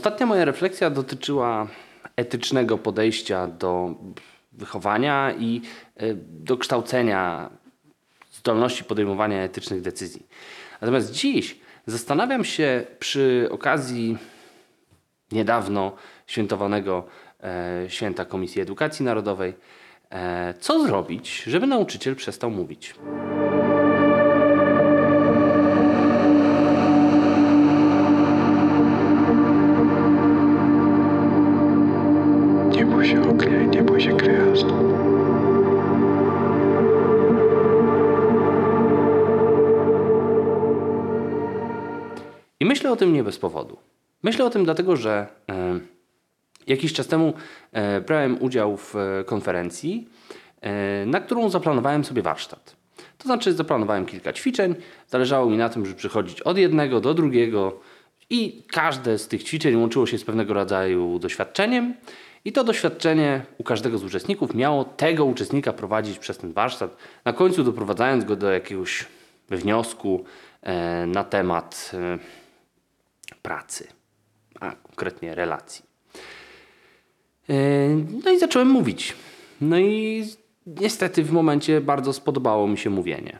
Ostatnia moja refleksja dotyczyła etycznego podejścia do wychowania i do kształcenia zdolności podejmowania etycznych decyzji. Natomiast dziś zastanawiam się przy okazji niedawno świętowanego święta Komisji Edukacji Narodowej, co zrobić, żeby nauczyciel przestał mówić. Nie bój się ognia i nie bój się gwiazd. I myślę o tym nie bez powodu. Myślę o tym dlatego, że jakiś czas temu brałem udział w konferencji, na którą zaplanowałem sobie warsztat. To znaczy zaplanowałem kilka ćwiczeń, zależało mi na tym, żeby przychodzić od jednego do drugiego i każde z tych ćwiczeń łączyło się z pewnego rodzaju doświadczeniem i to doświadczenie u każdego z uczestników miało tego uczestnika prowadzić przez ten warsztat, na końcu doprowadzając go do jakiegoś wniosku na temat pracy, a konkretnie relacji. No i zacząłem mówić. No i niestety w momencie bardzo spodobało mi się mówienie.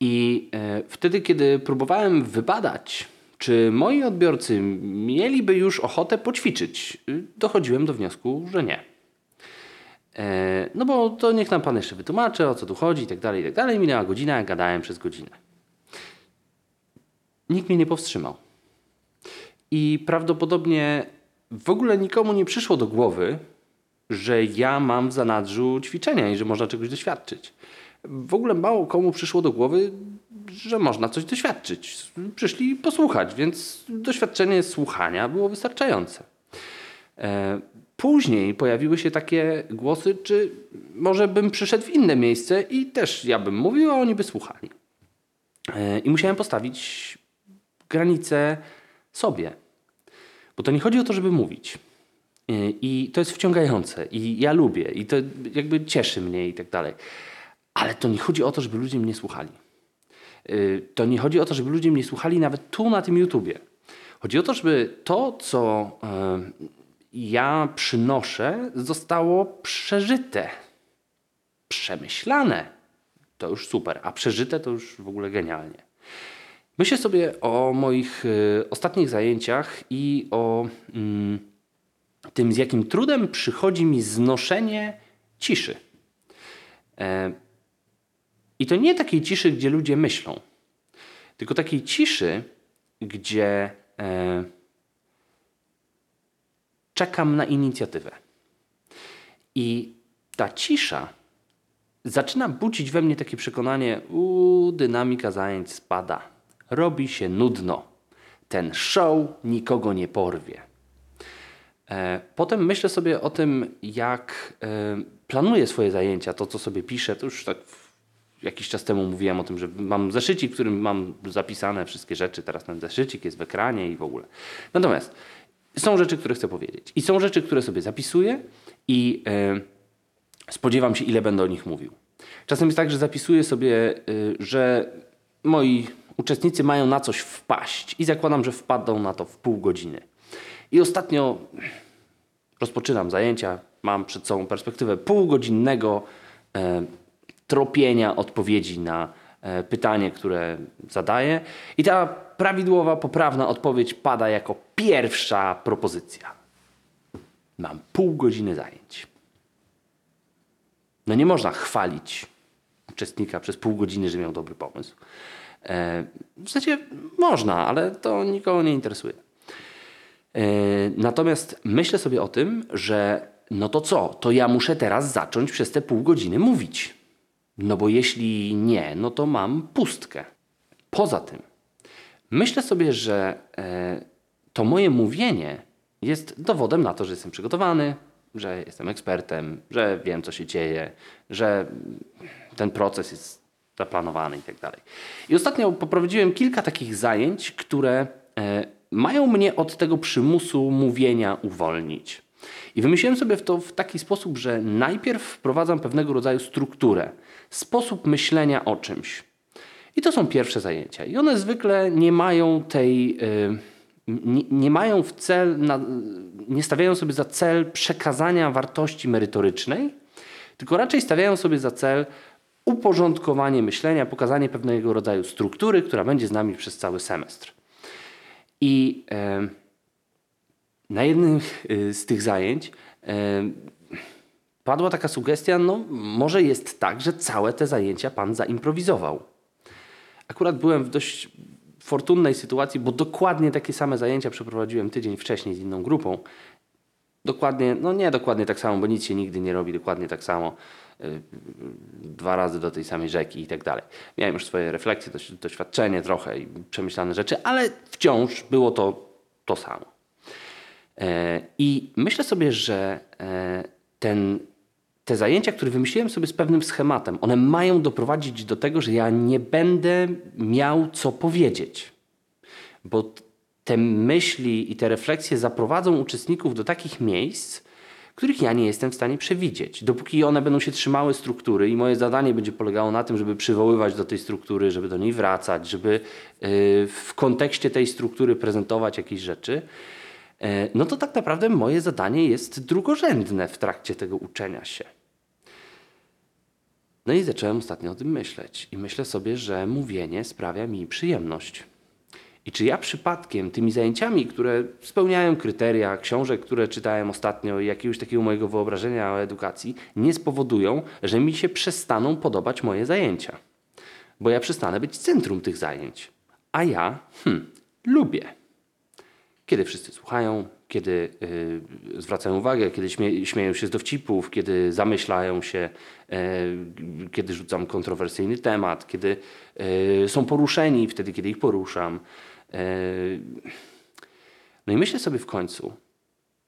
I wtedy, kiedy próbowałem wybadać, czy moi odbiorcy mieliby już ochotę poćwiczyć, dochodziłem do wniosku, że nie. No bo to niech nam pan jeszcze wytłumaczy, o co tu chodzi i tak dalej. Minęła godzina, gadałem przez godzinę. Nikt mnie nie powstrzymał. I prawdopodobnie w ogóle nikomu nie przyszło do głowy, że ja mam w zanadrzu ćwiczenia i że można czegoś doświadczyć. W ogóle mało komu przyszło do głowy, że można coś doświadczyć. Przyszli posłuchać, więc doświadczenie słuchania było wystarczające. Później pojawiły się takie głosy, czy może bym przyszedł w inne miejsce i też ja bym mówił, a oni by słuchali. I musiałem postawić granicę sobie. Bo to nie chodzi o to, żeby mówić. I to jest wciągające. I ja lubię. I to jakby cieszy mnie i tak dalej. Ale to nie chodzi o to, żeby ludzie mnie słuchali. To nie chodzi o to, żeby ludzie mnie słuchali nawet tu na tym YouTubie. Chodzi o to, żeby to, co ja przynoszę, zostało przeżyte. Przemyślane. To już super. A przeżyte to już w ogóle genialnie. Myślę sobie o moich ostatnich zajęciach i o tym, z jakim trudem przychodzi mi znoszenie ciszy. I to nie takiej ciszy, gdzie ludzie myślą, tylko takiej ciszy, gdzie czekam na inicjatywę. I ta cisza zaczyna budzić we mnie takie przekonanie, dynamika zajęć spada. Robi się nudno. Ten show nikogo nie porwie. Potem myślę sobie o tym, jak planuję swoje zajęcia, to co sobie piszę. To już tak jakiś czas temu mówiłem o tym, że mam zeszycik, w którym mam zapisane wszystkie rzeczy. Teraz ten zeszycik jest w ekranie i w ogóle. Natomiast są rzeczy, które chcę powiedzieć. I są rzeczy, które sobie zapisuję i spodziewam się, ile będę o nich mówił. Czasem jest tak, że zapisuję sobie, że moi uczestnicy mają na coś wpaść i zakładam, że wpadną na to w pół godziny. I ostatnio rozpoczynam zajęcia, mam przed sobą perspektywę półgodzinnego tropienia odpowiedzi na pytanie, które zadaję. I ta prawidłowa, poprawna odpowiedź pada jako pierwsza propozycja. Mam pół godziny zajęć. No nie można chwalić uczestnika przez pół godziny, że miał dobry pomysł. W sensie można, ale to nikogo nie interesuje. Natomiast myślę sobie o tym, że no to co? To ja muszę teraz zacząć przez te pół godziny mówić. No bo jeśli nie, no to mam pustkę. Poza tym myślę sobie, że to moje mówienie jest dowodem na to, że jestem przygotowany, że jestem ekspertem, że wiem, co się dzieje, że ten proces jest zaplanowany i tak dalej. I ostatnio poprowadziłem kilka takich zajęć, które mają mnie od tego przymusu mówienia uwolnić. I wymyśliłem sobie to w taki sposób, że najpierw wprowadzam pewnego rodzaju strukturę, sposób myślenia o czymś. I to są pierwsze zajęcia. I one zwykle nie mają tej nie mają w cel, nie stawiają sobie za cel przekazania wartości merytorycznej, tylko raczej stawiają sobie za cel uporządkowanie myślenia, pokazanie pewnego rodzaju struktury, która będzie z nami przez cały semestr. I na jednym z tych zajęć padła taka sugestia, no może jest tak, że całe te zajęcia pan zaimprowizował. Akurat byłem w dość fortunnej sytuacji, bo dokładnie takie same zajęcia przeprowadziłem tydzień wcześniej z inną grupą. Dokładnie, no nie dokładnie tak samo, bo nic się nigdy nie robi dokładnie tak samo. Dwa razy do tej samej rzeki i tak dalej. Miałem już swoje refleksje, doświadczenie trochę i przemyślane rzeczy, ale wciąż było to samo. I myślę sobie, że te zajęcia, które wymyśliłem sobie z pewnym schematem, one mają doprowadzić do tego, że ja nie będę miał co powiedzieć. Bo te myśli i te refleksje zaprowadzą uczestników do takich miejsc, których ja nie jestem w stanie przewidzieć. Dopóki one będą się trzymały struktury i moje zadanie będzie polegało na tym, żeby przywoływać do tej struktury, żeby do niej wracać, żeby w kontekście tej struktury prezentować jakieś rzeczy, no to tak naprawdę moje zadanie jest drugorzędne w trakcie tego uczenia się. No i zacząłem ostatnio o tym myśleć. I myślę sobie, że mówienie sprawia mi przyjemność. I czy ja przypadkiem tymi zajęciami, które spełniają kryteria książek, które czytałem ostatnio i jakiegoś takiego mojego wyobrażenia o edukacji, nie spowodują, że mi się przestaną podobać moje zajęcia? Bo ja przestanę być centrum tych zajęć. A ja lubię. Kiedy wszyscy słuchają, kiedy zwracają uwagę, kiedy śmieją się z dowcipów, kiedy zamyślają się, kiedy rzucam kontrowersyjny temat, kiedy są poruszeni, wtedy kiedy ich poruszam. No i myślę sobie w końcu,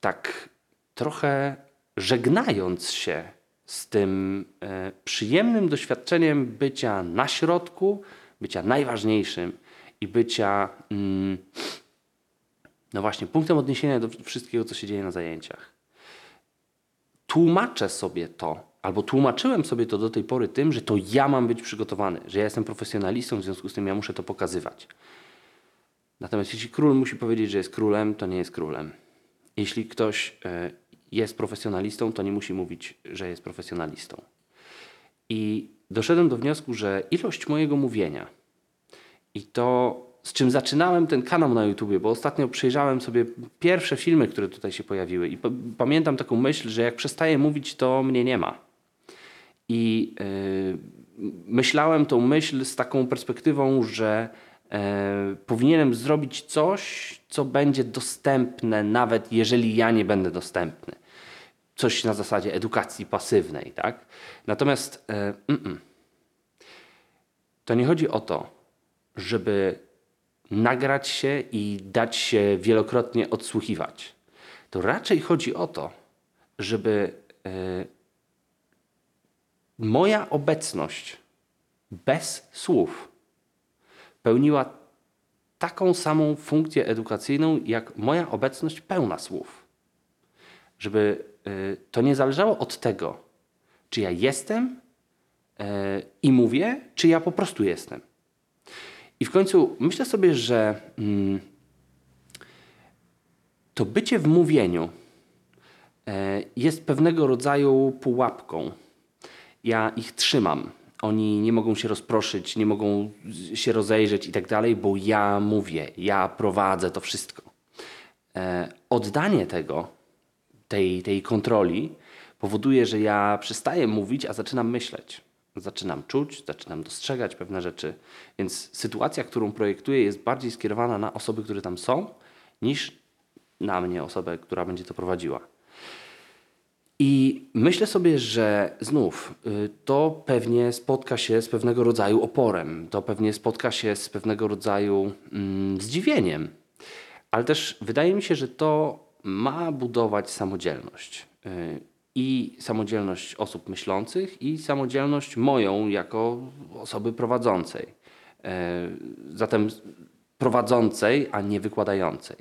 tak trochę żegnając się z tym przyjemnym doświadczeniem bycia na środku, bycia najważniejszym i bycia... No właśnie, punktem odniesienia do wszystkiego, co się dzieje na zajęciach. Tłumaczę sobie to, albo tłumaczyłem sobie to do tej pory tym, że to ja mam być przygotowany, że ja jestem profesjonalistą, w związku z tym ja muszę to pokazywać. Natomiast jeśli król musi powiedzieć, że jest królem, to nie jest królem. Jeśli ktoś jest profesjonalistą, to nie musi mówić, że jest profesjonalistą. I doszedłem do wniosku, że ilość mojego mówienia i to... z czym zaczynałem ten kanał na YouTubie, bo ostatnio przejrzałem sobie pierwsze filmy, które tutaj się pojawiły i pamiętam taką myśl, że jak przestaję mówić, to mnie nie ma. I myślałem tą myśl z taką perspektywą, że powinienem zrobić coś, co będzie dostępne, nawet jeżeli ja nie będę dostępny. Coś na zasadzie edukacji pasywnej, tak? Natomiast to nie chodzi o to, żeby nagrać się i dać się wielokrotnie odsłuchiwać. To raczej chodzi o to, żeby moja obecność bez słów pełniła taką samą funkcję edukacyjną, jak moja obecność pełna słów. Żeby to nie zależało od tego, czy ja jestem i mówię, czy ja po prostu jestem. I w końcu myślę sobie, że to bycie w mówieniu jest pewnego rodzaju pułapką. Ja ich trzymam. Oni nie mogą się rozproszyć, nie mogą się rozejrzeć i tak dalej, bo ja mówię, ja prowadzę to wszystko. Oddanie tego, tej kontroli powoduje, że ja przestaję mówić, a zaczynam myśleć. Zaczynam czuć, zaczynam dostrzegać pewne rzeczy. Więc sytuacja, którą projektuję, jest bardziej skierowana na osoby, które tam są, niż na mnie, osobę, która będzie to prowadziła. I myślę sobie, że znów to pewnie spotka się z pewnego rodzaju oporem. To pewnie spotka się z pewnego rodzaju zdziwieniem. Ale też wydaje mi się, że to ma budować samodzielność. I samodzielność osób myślących i samodzielność moją jako osoby prowadzącej. Zatem prowadzącej, a nie wykładającej.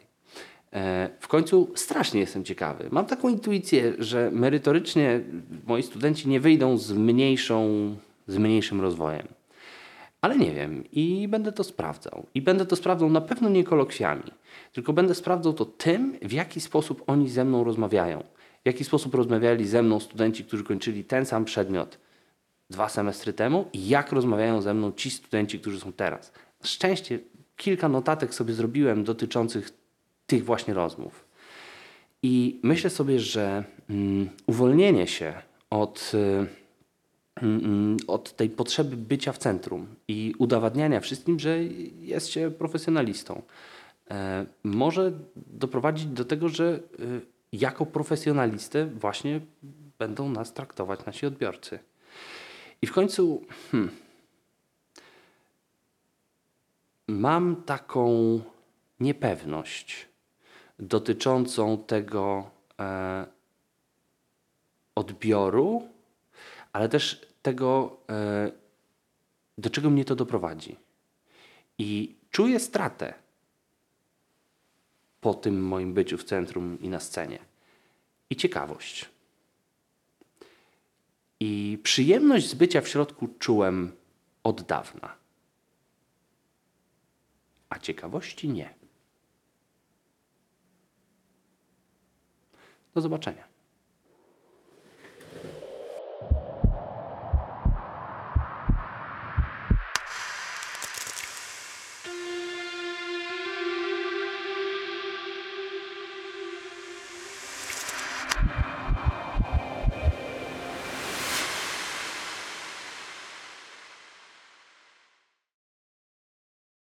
W końcu strasznie jestem ciekawy. Mam taką intuicję, że merytorycznie moi studenci nie wyjdą z mniejszym rozwojem. Ale nie wiem i będę to sprawdzał. I będę to sprawdzał na pewno nie kolokwiami, tylko będę sprawdzał to tym, w jaki sposób oni ze mną rozmawiają. W jaki sposób rozmawiali ze mną studenci, którzy kończyli ten sam przedmiot 2 semestry temu i jak rozmawiają ze mną ci studenci, którzy są teraz. Na szczęście kilka notatek sobie zrobiłem dotyczących tych właśnie rozmów. I myślę sobie, że uwolnienie się od tej potrzeby bycia w centrum i udowadniania wszystkim, że jest się profesjonalistą, może doprowadzić do tego, że jako profesjonalistę właśnie będą nas traktować nasi odbiorcy. I w końcu mam taką niepewność dotyczącą tego odbioru, ale też tego, do czego mnie to doprowadzi. I czuję stratę po tym moim byciu w centrum i na scenie. I ciekawość. I przyjemność z bycia w środku czułem od dawna. A ciekawości nie. Do zobaczenia.